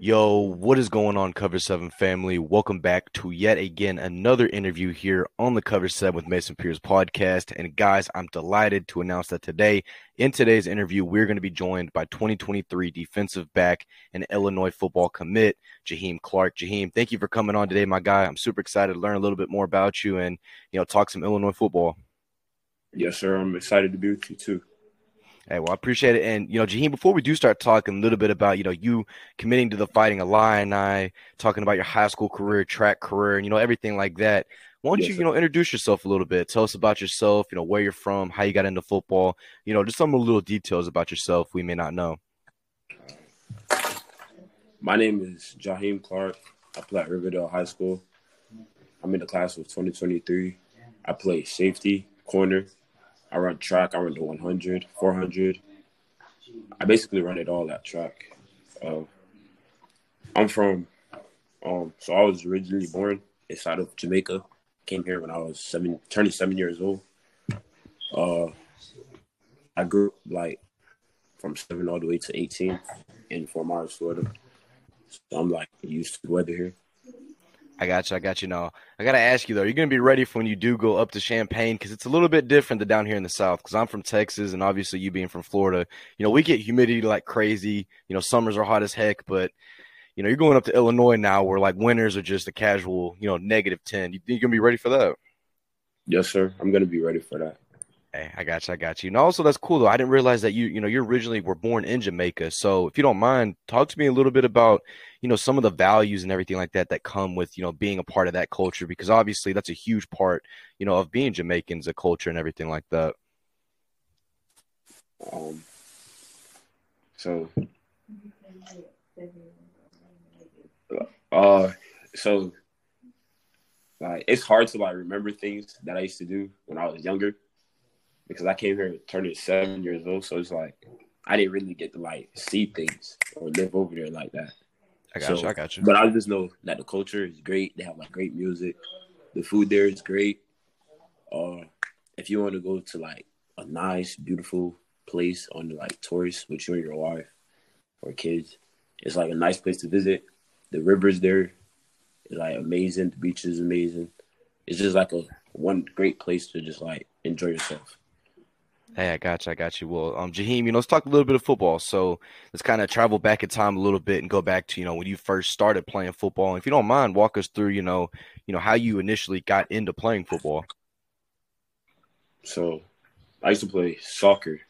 Yo, what is going on, Cover 7 family? Welcome back to yet again another interview here on the Cover 7 with Mason Pierce podcast. And guys, I'm delighted to announce that in today's interview, we're going to be joined by 2023 defensive back and Illinois football commit, Jaheim Clarke. Jaheim, thank you for coming on today, my guy. I'm super excited to learn a little bit more about you and, talk some Illinois football. Yes, sir. I'm excited to be with you, too. Hey, well, I appreciate it. And, Jaheim, before we do start talking a little bit about, you committing to the Fighting Illini, talking about your high school career, track career, and, everything like that, why don't you, introduce yourself a little bit. Tell us about yourself, where you're from, how you got into football, just some little details about yourself we may not know. My name is Jaheim Clarke. I play at Riverdale High School. I'm in the class of 2023. I play safety, corner. I run track. I run the 100, 400. I basically run it all at track. I'm from I was originally born inside of Jamaica. Came here when I was turning 7 years old. I grew up from 7 all the way to 18 in Fort Myers, Florida. So I'm used to the weather here. I got you now. I got to ask you, though, are you going to be ready for when you do go up to Champaign? Because it's a little bit different than down here in the South, because I'm from Texas, and obviously you being from Florida, we get humidity like crazy. Summers are hot as heck, but, you're going up to Illinois now where, winters are just a casual, negative 10. You think you're going to be ready for that? Yes, sir. I'm going to be ready for that. Hey, I got you. And also, that's cool, though. I didn't realize that you originally were born in Jamaica. So if you don't mind, talk to me a little bit about, some of the values and everything like that come with, being a part of that culture, because obviously that's a huge part, of being Jamaicans, a culture and everything like that. It's hard to remember things that I used to do when I was younger, because I came here turning 7 years old, so it's I didn't really get to see things or live over there like that. I got you. But I just know that the culture is great. They have great music. The food there is great. If you want to go to a nice, beautiful place on the tourist with you and your wife or kids, it's a nice place to visit. The rivers there is amazing. The beach is amazing. It's just a one great place to just enjoy yourself. Hey, I got you. Well, Jaheim, let's talk a little bit of football. So let's kind of travel back in time a little bit and go back to, when you first started playing football. And if you don't mind, walk us through, how you initially got into playing football. So I used to play soccer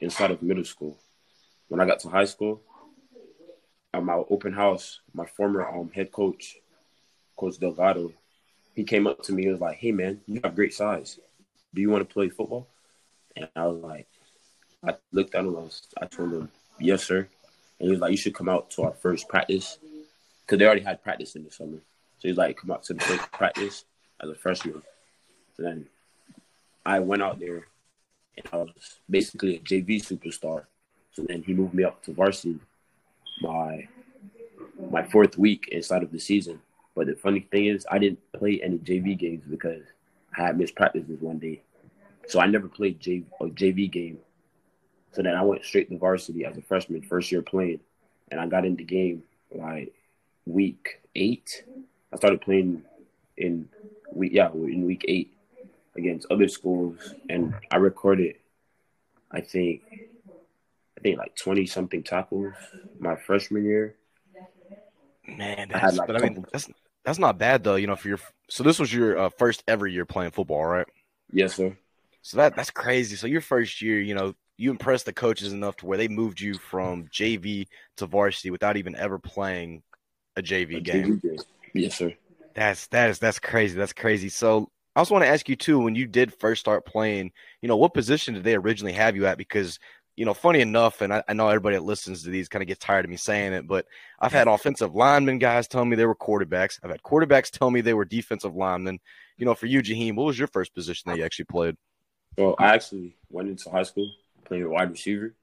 inside of middle school. When I got to high school, at my open house, my former head coach, Coach Delgado, he came up to me and was like, "Hey, man, you have great size. Do you want to play football?" And I was like, I looked at him. I told him, "Yes, sir." And he was like, "You should come out to our first practice," because they already had practice in the summer. So he's like, "Come out to the first practice as a freshman." So then I went out there, and I was basically a JV superstar. So then he moved me up to varsity my fourth week inside of the season. But the funny thing is, I didn't play any JV games because I had missed practices one day. So I never played a JV game. So then I went straight to varsity as a freshman, first year playing. And I got in the game week 8. I started playing in week 8 against other schools. And I recorded, I think 20-something tackles my freshman year. Man, that's not bad, though, for your – so this was your first ever year playing football, right? Yes, sir. So that's crazy. So your first year, you impressed the coaches enough to where they moved you from JV to varsity without even ever playing a JV game. Yes, sir. That's crazy. That's crazy. So I also want to ask you, too, when you did first start playing, what position did they originally have you at? Because – funny enough, and I know everybody that listens to these kind of gets tired of me saying it, but I've had offensive linemen guys tell me they were quarterbacks. I've had quarterbacks tell me they were defensive linemen. For you, Jaheim, what was your first position that you actually played? Well, I actually went into high school playing wide receiver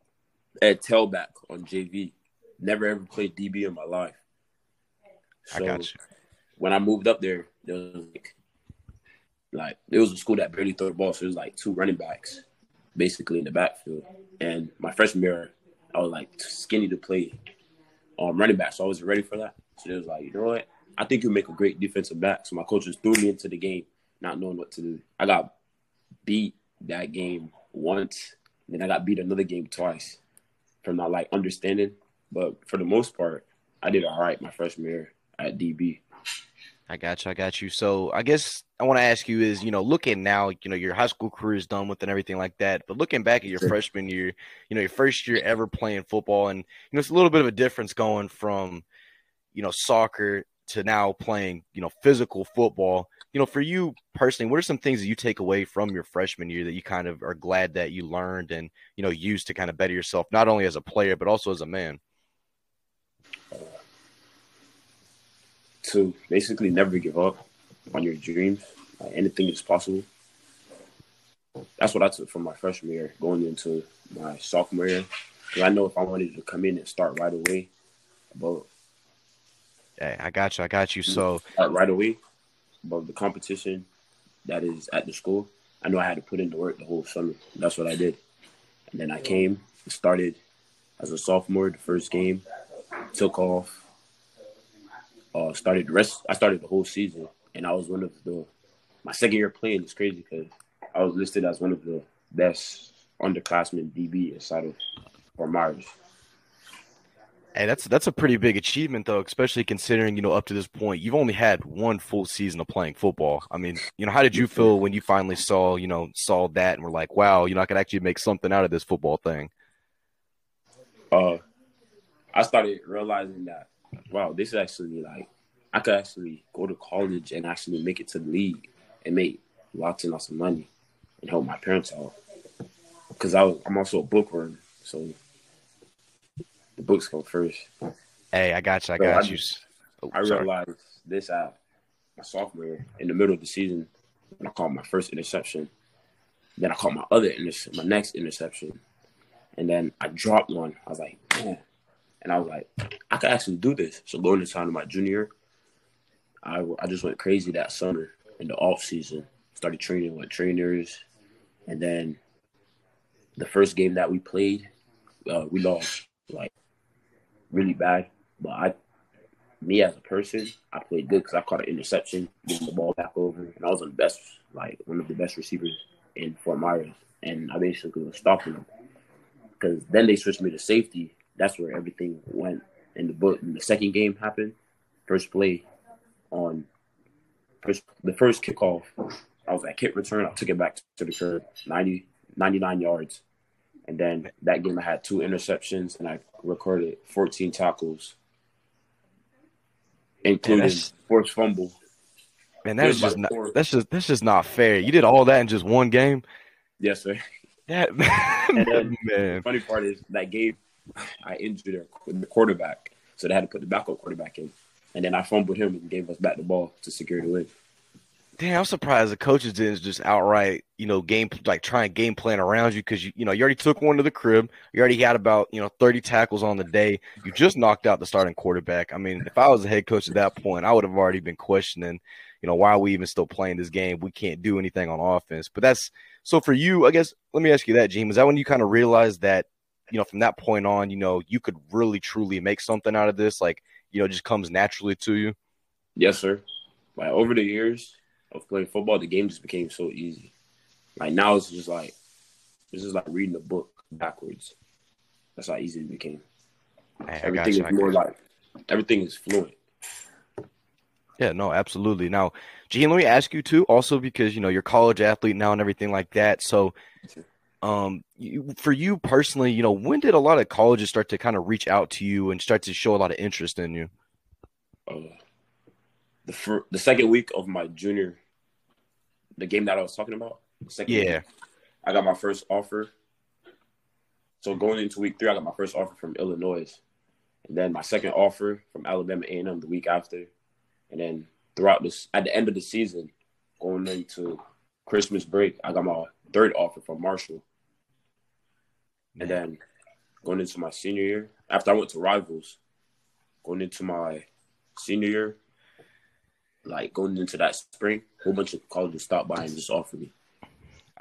and tailback on JV. Never ever played DB in my life. So I got you. When I moved up there, there was it was a school that barely threw the ball, so it was 2 running backs basically in the backfield. And my freshman year, I was skinny to play running back, so I wasn't ready for that. So they was like, you know what? I think you'll make a great defensive back. So my coaches threw me into the game, not knowing what to do. I got beat that game once, and then I got beat another game twice from not, like, understanding. But for the most part, I did all right my freshman year at DB. I got you. So I guess I want to ask you is, you know, looking now, you know, your high school career is done with and everything like that. But looking back at your freshman year, you know, your first year ever playing football, and, you know, it's a little bit of a difference going from, you know, soccer to now playing, you know, physical football. You know, for you personally, what are some things that you take away from your freshman year that you kind of are glad that you learned and, you know, used to kind of better yourself, not only as a player, but also as a man? To basically never give up on your dreams. Like, anything is possible. That's what I took from my freshman year going into my sophomore year. Because I know if I wanted to come in and start right away, but hey, I got you. So right away, but the competition that is at the school, I know I had to put in the work the whole summer. That's what I did. And then I came and started as a sophomore, the first game, took off, started the rest. I started the whole season, and I was one of the – my second year playing is crazy because I was listed as one of the best underclassmen DB inside of Fort Myers. Hey, that's a pretty big achievement, though, especially considering, you know, up to this point, you've only had one full season of playing football. I mean, you know, how did you feel when you finally saw, you know, saw that and were like, wow, you know, I could actually make something out of this football thing? I started realizing that, wow, this is actually, like, I could actually go to college and actually make it to the league and make lots and lots of money and help my parents out. Because I'm also a bookworm, so – the books go first. Hey, I got you. I realized this at my sophomore year in the middle of the season when I caught my first interception. Then I caught my my next interception. And then I dropped one. I was like, man. And I was like, I could actually do this. So going into time of my junior year, I just went crazy that summer in the off season. Started training with trainers. And then the first game that we played, we lost, like, really bad, but me as a person, I played good because I caught an interception, giving the ball back over, and I was one of the best receivers in Fort Myers, and I basically was stopping them. Because then they switched me to safety. That's where everything went in the book. And the second game happened, the first kickoff, I was at kick return. I took it back to the curb, 99 yards. And then that game I had 2 interceptions, and I recorded 14 tackles, including forced fumble. Man, that's just not fair. You did all that in just one game? Yes, sir. That, man. The funny part is that game, I injured the quarterback, so they had to put the backup quarterback in. And then I fumbled him and gave us back the ball to secure the win. Damn, I'm surprised the coaches didn't just outright, you know, try and game plan around you because, you know, you already took one to the crib. You already had about, you know, 30 tackles on the day. You just knocked out the starting quarterback. I mean, if I was a head coach at that point, I would have already been questioning, you know, why are we even still playing this game? We can't do anything on offense. But so for you, I guess, let me ask you that, Gene. Is that when you kind of realized that, you know, from that point on, you know, you could really, truly make something out of this? Like, you know, it just comes naturally to you? Yes, sir. Like, over the years of playing football, the game just became so easy. Like, now it's just like, this is like reading a book backwards. That's how easy it became. Everything is fluent. Yeah, no, absolutely. Now, Gene, let me ask you too, also because, you know, you're a college athlete now and everything like that. So, for you personally, you know, when did a lot of colleges start to kind of reach out to you and start to show a lot of interest in you? The second week of my junior, the game that I was talking about, week, I got my first offer. So going into week 3, I got my first offer from Illinois. And then my second offer from Alabama A&M the week after. And then at the end of the season, going into Christmas break, I got my third offer from Marshall. And then going into my senior year, after I went to Rivals, going into my senior year, like, going into that spring, a whole bunch of colleges stopped by and just offered me.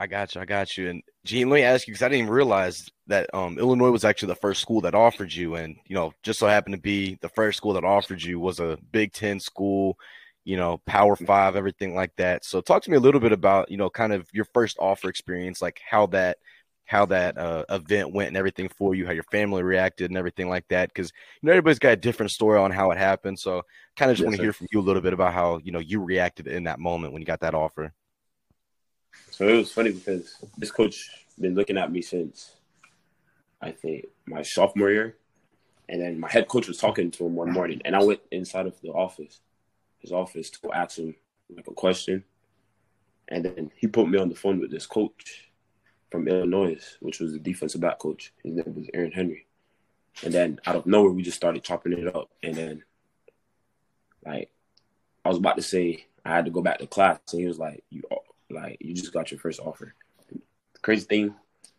I got you. And Gene, let me ask you, because I didn't even realize that Illinois was actually the first school that offered you, and you know, just so happened to be the first school that offered you was a Big Ten school, you know, Power Five, everything like that. So talk to me a little bit about, you know, kind of your first offer experience, like how that event went and everything for you, how your family reacted and everything like that, because you know everybody's got a different story on how it happened. So kind of just want to hear from you a little bit about how, you know, you reacted in that moment when you got that offer. So it was funny because this coach been looking at me since I think my sophomore year, and then my head coach was talking to him one morning, and I went inside of the office, his office, to ask him like a question, and then he put me on the phone with this coach from Illinois, which was the defensive back coach. His name was Aaron Henry. And then out of nowhere, we just started chopping it up. And then, like, I was about to say I had to go back to class, and he was like, you just got your first offer. And the crazy thing,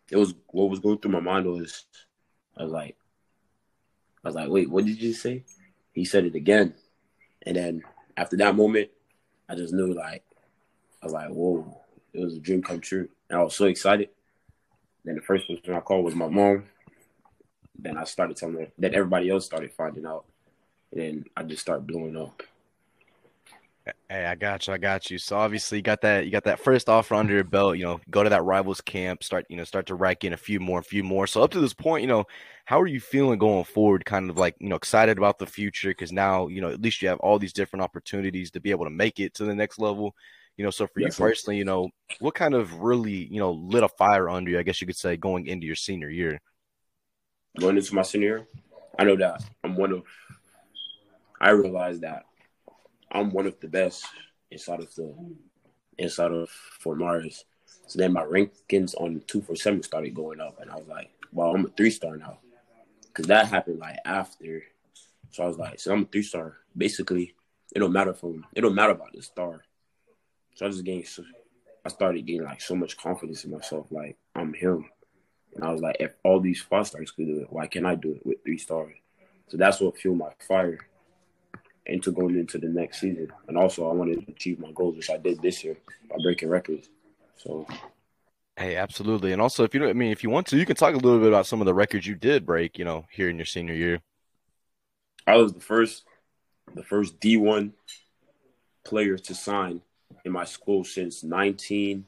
it was what was going through my mind was, I was like, wait, what did you say? He said it again. And then after that moment, I just knew, like, I was like, whoa, it was a dream come true. And I was so excited. Then the first person I called was my mom. Then I started telling her. Then everybody else started finding out. And then I just started blowing up. Hey, I got you. So obviously you got that first offer under your belt, you know, go to that rivals camp, start to rack in a few more. So up to this point, you know, how are you feeling going forward? Kind of like, you know, excited about the future, because now, you know, at least you have all these different opportunities to be able to make it to the next level. You know, so for you personally, you know, what kind of really, you know, lit a fire under you, I guess you could say, going into your senior year? Going into my senior year, I know that I realized that I'm one of the best inside of Fort Myers. So then my rankings on 247 started going up, and I was like, "Wow, I'm a 3-star now," because that happened like after. So I was like, "So I'm a 3-star. Basically, it don't matter about the star." So I started getting like so much confidence in myself. Like, I'm him, and I was like, if all these 5-stars could do it, why can't I do it with 3-stars? So that's what fueled my fire into going into the next season. And also, I wanted to achieve my goals, which I did this year by breaking records. So, hey, absolutely. And also, if you want to, you can talk a little bit about some of the records you did break, you know, here in your senior year. I was the first D1 player to sign in my school since 1980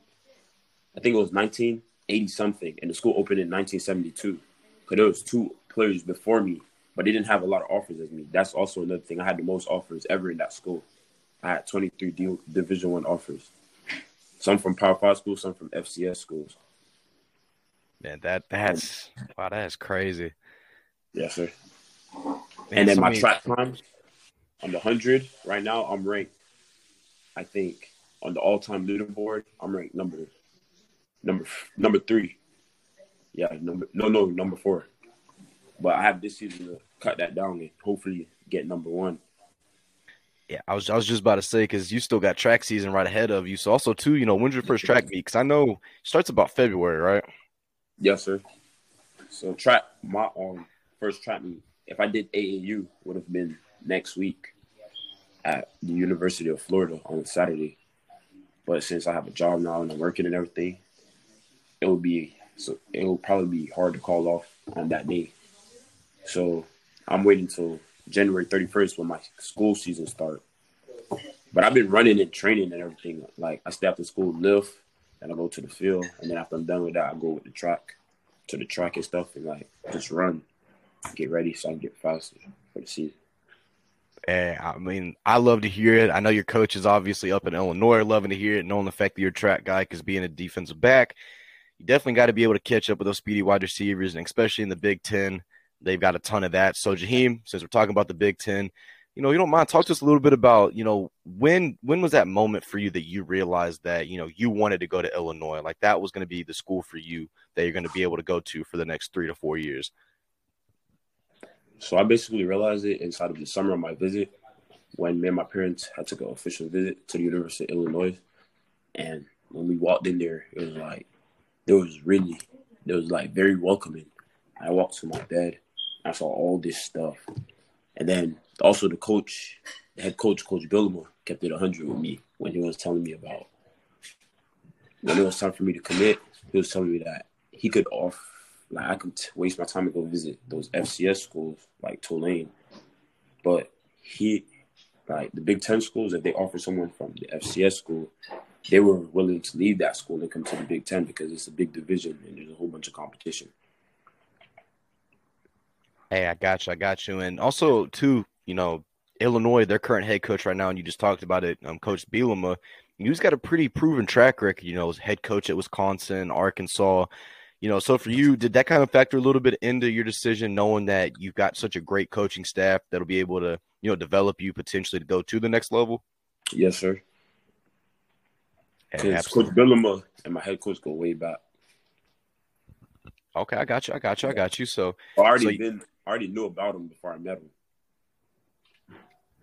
something, and the school opened in 1972. Because there was 2 players before me, but they didn't have a lot of offers as me. That's also another thing. I had the most offers ever in that school. I had 23 Division I offers, some from Power 5 schools, some from FCS schools. Man, that's crazy. Yes, sir. Man, and then my track time, on the 100 right now, I'm ranked, I think, on the all-time leaderboard, I'm ranked number 3. Yeah, number 4. But I have this season to cut that down and hopefully get number 1. Yeah, I was just about to say, because you still got track season right ahead of you. So also, too, you know, when's your first track meet? Because I know it starts about February, right? Yes, sir. So my first track meet, if I did AAU, would have been next week at the University of Florida on Saturday. But since I have a job now and I'm working and everything, it will probably be hard to call off on that day. So I'm waiting till January 31st when my school season starts. But I've been running and training and everything. Like, I stay after school, lift, and I go to the field. And then after I'm done with that, I go with the track and stuff, and like just run, get ready so I can get faster for the season. And I mean, I love to hear it. I know your coach is obviously up in Illinois loving to hear it, knowing the fact that you're a track guy, because being a defensive back, you definitely got to be able to catch up with those speedy wide receivers, and especially in the Big Ten, they've got a ton of that. So, Jaheim, since we're talking about the Big Ten, you know, you don't mind, talk to us a little bit about, you know, when was that moment for you that you realized that, you know, you wanted to go to Illinois? Like, that was going to be the school for you that you're going to be able to go to for the next 3 to 4 years. So I basically realized it inside of the summer of my visit, when me and my parents had took an official visit to the University of Illinois. And when we walked in there, it was like, it was very welcoming. I walked to my bed. I saw all this stuff. And then also the head coach, Coach Bielema, kept it 100 with me when he was telling me about when it was time for me to commit, he was telling me that he could I could waste my time to go visit those FCS schools like Tulane. But he, like the Big Ten schools, if they offer someone from the FCS school, they were willing to leave that school and come to the Big Ten because it's a big division and there's a whole bunch of competition. Hey, I got you. And also, too, you know, Illinois, their current head coach right now, and you just talked about it, Coach Bielema, he's got a pretty proven track record, you know, as head coach at Wisconsin, Arkansas. You know, so for you, did that kind of factor a little bit into your decision, knowing that you've got such a great coaching staff that'll be able to, you know, develop you potentially to go to the next level? Yes, sir. Because Coach Bielema and my head coach go way back. Okay, I got you. So I already knew about him before I met him.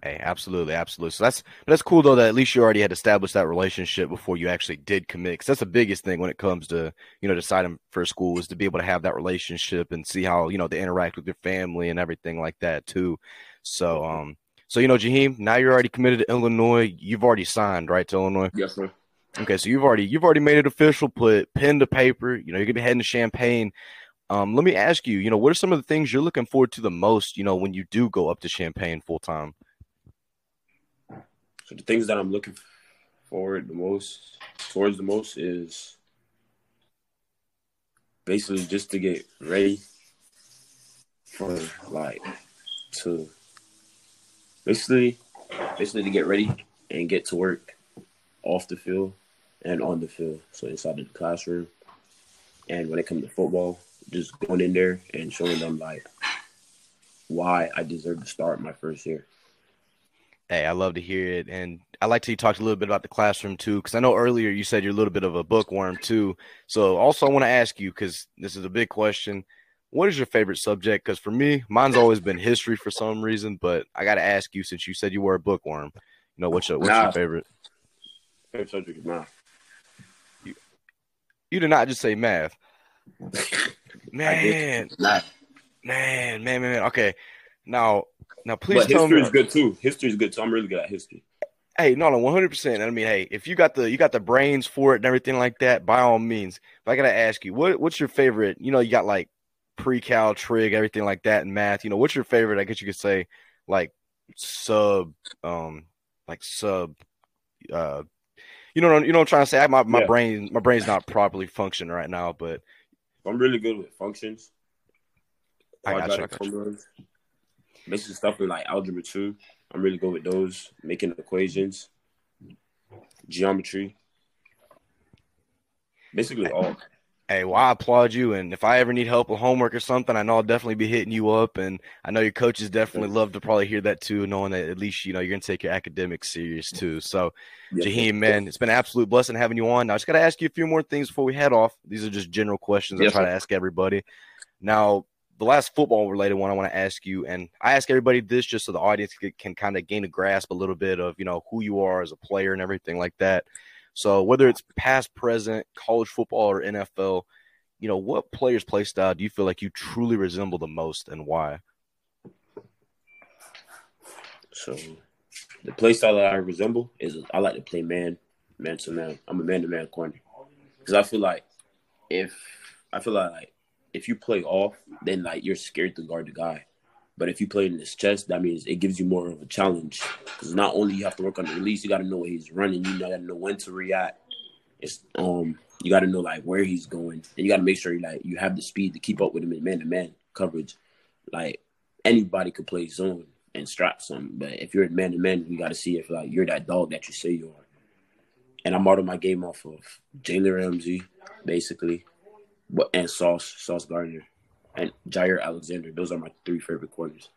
Hey, absolutely. So that's cool though that at least you already had established that relationship before you actually did commit. Because that's the biggest thing when it comes to, you know, deciding for a school is to be able to have that relationship and see how, you know, they interact with their family and everything like that too. So you know, Jaheim, now you're already committed to Illinois. You've already signed, right, to Illinois? Yes, sir. Okay, so you've already made it official, put pen to paper. You know, you're gonna be heading to Champaign. Let me ask you, you know, what are some of the things you're looking forward to the most, you know, when you do go up to Champaign full time? So the things that I'm looking forward towards the most is basically just to get ready for basically to get ready and get to work off the field and on the field. So inside of the classroom, and when it comes to football, just going in there and showing them like why I deserve to start my first year. Hey, I love to hear it, and I like to talk a little bit about the classroom, too, because I know earlier you said you're a little bit of a bookworm, too. So also I want to ask you, because this is a big question, what is your favorite subject? Because for me, mine's always been history for some reason, but I got to ask you, since you said you were a bookworm, you know, what's your favorite? Favorite subject is math. You did not just say math. Man. Okay. Now, please tell me. History is good too. I'm really good at history. Hey, no, 100%. I mean, hey, if you got the brains for it and everything like that, by all means. But I gotta ask you, what's your favorite? You know, you got like pre-cal, trig, everything like that, and math. You know, what's your favorite? I guess you could say like sub. You know what I'm trying to say. My brain's not properly functioning right now, but I'm really good with functions. I got you. Basically stuff in like algebra 2. I'm really good with those, making equations, geometry. Basically all. Hey, well, I applaud you. And if I ever need help with homework or something, I know I'll definitely be hitting you up. And I know your coaches definitely love to probably hear that too, knowing that at least, you know, you're going to take your academics serious too. So, yeah. Jaheim, man, it's been an absolute blessing having you on. Now, I just got to ask you a few more things before we head off. These are just general questions I try to ask everybody. Now, the last football-related one I want to ask you, and I ask everybody this just so the audience can kind of gain a grasp a little bit of, you know, who you are as a player and everything like that. So whether it's past, present, college football, or NFL, you know, what player's play style do you feel like you truly resemble the most and why? So the play style that I resemble is I like to play man-to-man. I'm a man-to-man corner because I feel like if you play off, then, like, you're scared to guard the guy. But if you play in his chest, that means it gives you more of a challenge. Because not only you have to work on the release, you got to know what he's running. You got to know when to react. It's you got to know, like, where he's going. And you got to make sure, like, you have the speed to keep up with him in man-to-man coverage. Like, anybody could play zone and strap something. But if you're in man-to-man, you got to see if, like, you're that dog that you say you are. And I modeled my game off of Jalen Ramsey, basically. And Sauce Gardner, and Jair Alexander. Those are my three favorite corners.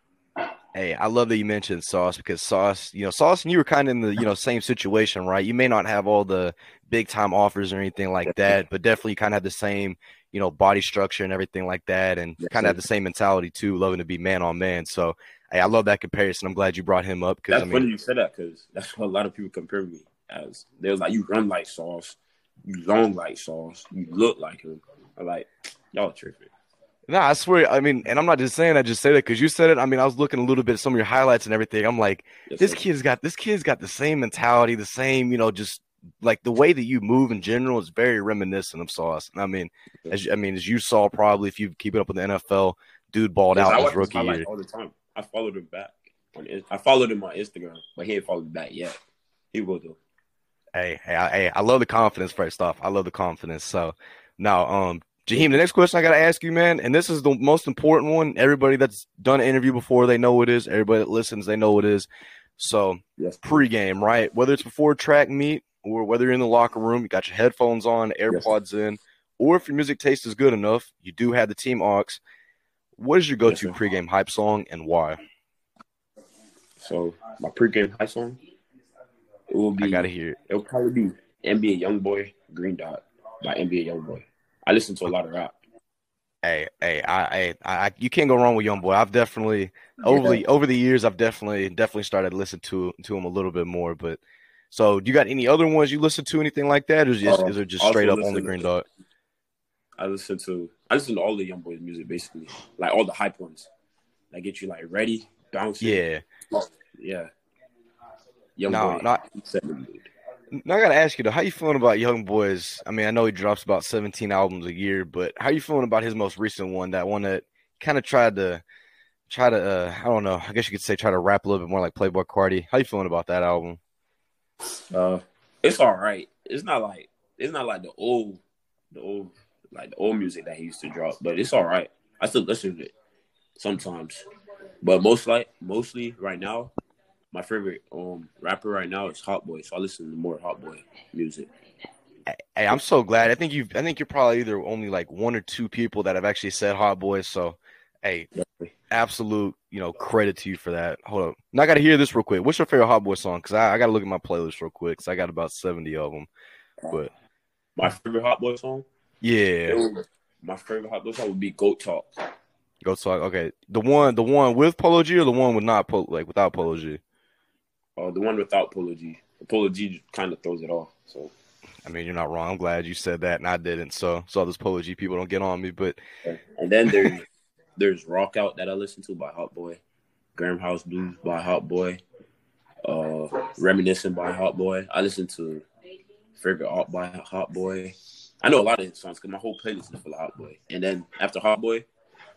Hey, I love that you mentioned Sauce because Sauce and you were kind of in the, you know, same situation, right? You may not have all the big-time offers or anything like that, but definitely you kind of have the same, you know, body structure and everything like that, and kind of have the same mentality too, loving to be man-on-man. So, hey, I love that comparison. I'm glad you brought him up. That's funny you said that because that's what a lot of people compare me as. They was like, you run like Sauce, you long like Sauce, you look like him. I'm like, y'all are tripping. No, I swear. I mean, and I'm not just saying I just say that because you said it. I mean, I was looking a little bit at some of your highlights and everything. I'm like, this kid's got the same mentality, the same, you know, just like the way that you move in general is very reminiscent of Sauce. And I mean, as you saw probably if you keep it up with the NFL, dude balled out his rookie year. All the time. I followed him back. I followed him on Instagram, but he ain't followed me back yet. He will do. Hey! I love the confidence. First off, I love the confidence. So now, Jaheim, the next question I gotta ask you, man, and this is the most important one. Everybody that's done an interview before, they know it is. Everybody that listens, they know it is. So yes, pregame, right? Whether it's before track meet or whether you're in the locker room, you got your headphones on, AirPods in, or if your music taste is good enough, you do have the team aux. What is your go-to pregame hype song and why? So my pregame hype song, it will be. I gotta hear it. It'll probably be NBA YoungBoy, Green Dot by NBA YoungBoy. I listen to a lot of rap. Hey, you can't go wrong with YoungBoy. I've definitely over the years, I've definitely started to listen to him a little bit more. But so, do you got any other ones you listen to, anything like that, or is it just straight up on the Green Dot? I listen to all the YoungBoy's music basically, like all the hype ones, like get you like ready, bouncing. Yeah. Now I gotta ask you though, how you feeling about YoungBoy's? I mean, I know he drops about 17 albums a year, but how you feeling about his most recent one? That one that kind of tried to I don't know. I guess you could say try to rap a little bit more like Playboi Carti. How you feeling about that album? It's all right. It's not like the old music that he used to drop, but it's all right. I still listen to it sometimes, but mostly right now. My favorite rapper right now is Hot Boy, so I listen to more Hot Boy music. Hey, I'm so glad. I think you're probably either only like one or two people that have actually said Hot Boy. So, hey, absolute credit to you for that. Hold up, now I got to hear this real quick. What's your favorite Hot Boy song? Because I got to look at my playlist real quick. Because I got about 70 of them. But my favorite Hot Boy song? Yeah, my favorite Hot Boy song would be "Goat Talk." Goat Talk. Okay, the one with Polo G or the one with without Polo G. The one without Polo G. Polo G kind of throws it off. So, I mean, you're not wrong. I'm glad you said that, and I didn't. So all those Polo G people don't get on me. But and then there's "Rock Out" that I listen to by Hot Boy, "Graham House Blues" by Hot Boy, "Reminiscing" by Hot Boy. I listen to "Figure Out" by Hot Boy. I know a lot of his songs because my whole playlist is full of Hot Boy. And then after Hot Boy,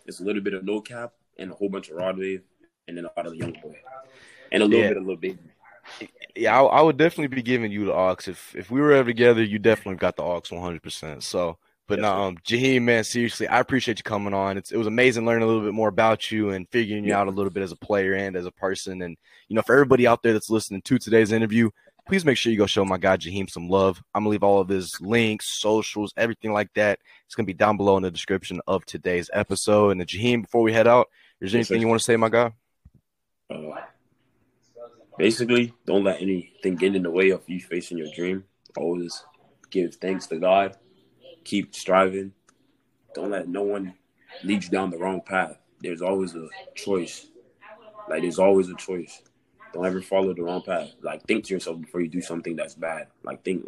it's a little bit of No Cap and a whole bunch of Rod Wave, and then a lot of YoungBoy. And a little bit of Lil Baby. Yeah, I would definitely be giving you the aux. If we were ever together, you definitely got the aux 100%. So, but Jaheim, man, seriously, I appreciate you coming on. It was amazing learning a little bit more about you and figuring you out a little bit as a player and as a person. And, for everybody out there that's listening to today's interview, please make sure you go show my guy Jaheim some love. I'm going to leave all of his links, socials, everything like that. It's going to be down below in the description of today's episode. And Jaheim, before we head out, is there anything you want to say, my guy? Basically, don't let anything get in the way of you facing your dream. Always give thanks to God. Keep striving. Don't let no one lead you down the wrong path. There's always a choice. Don't ever follow the wrong path. Think to yourself before you do something that's bad. Think,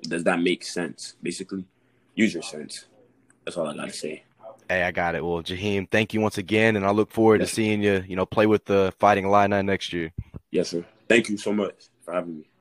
does that make sense? Basically, use your sense. That's all I got to say. Hey, I got it. Well, Jaheim, thank you once again, and I look forward to seeing you, play with the Fighting Illini next year. Yes, sir. Thank you so much for having me.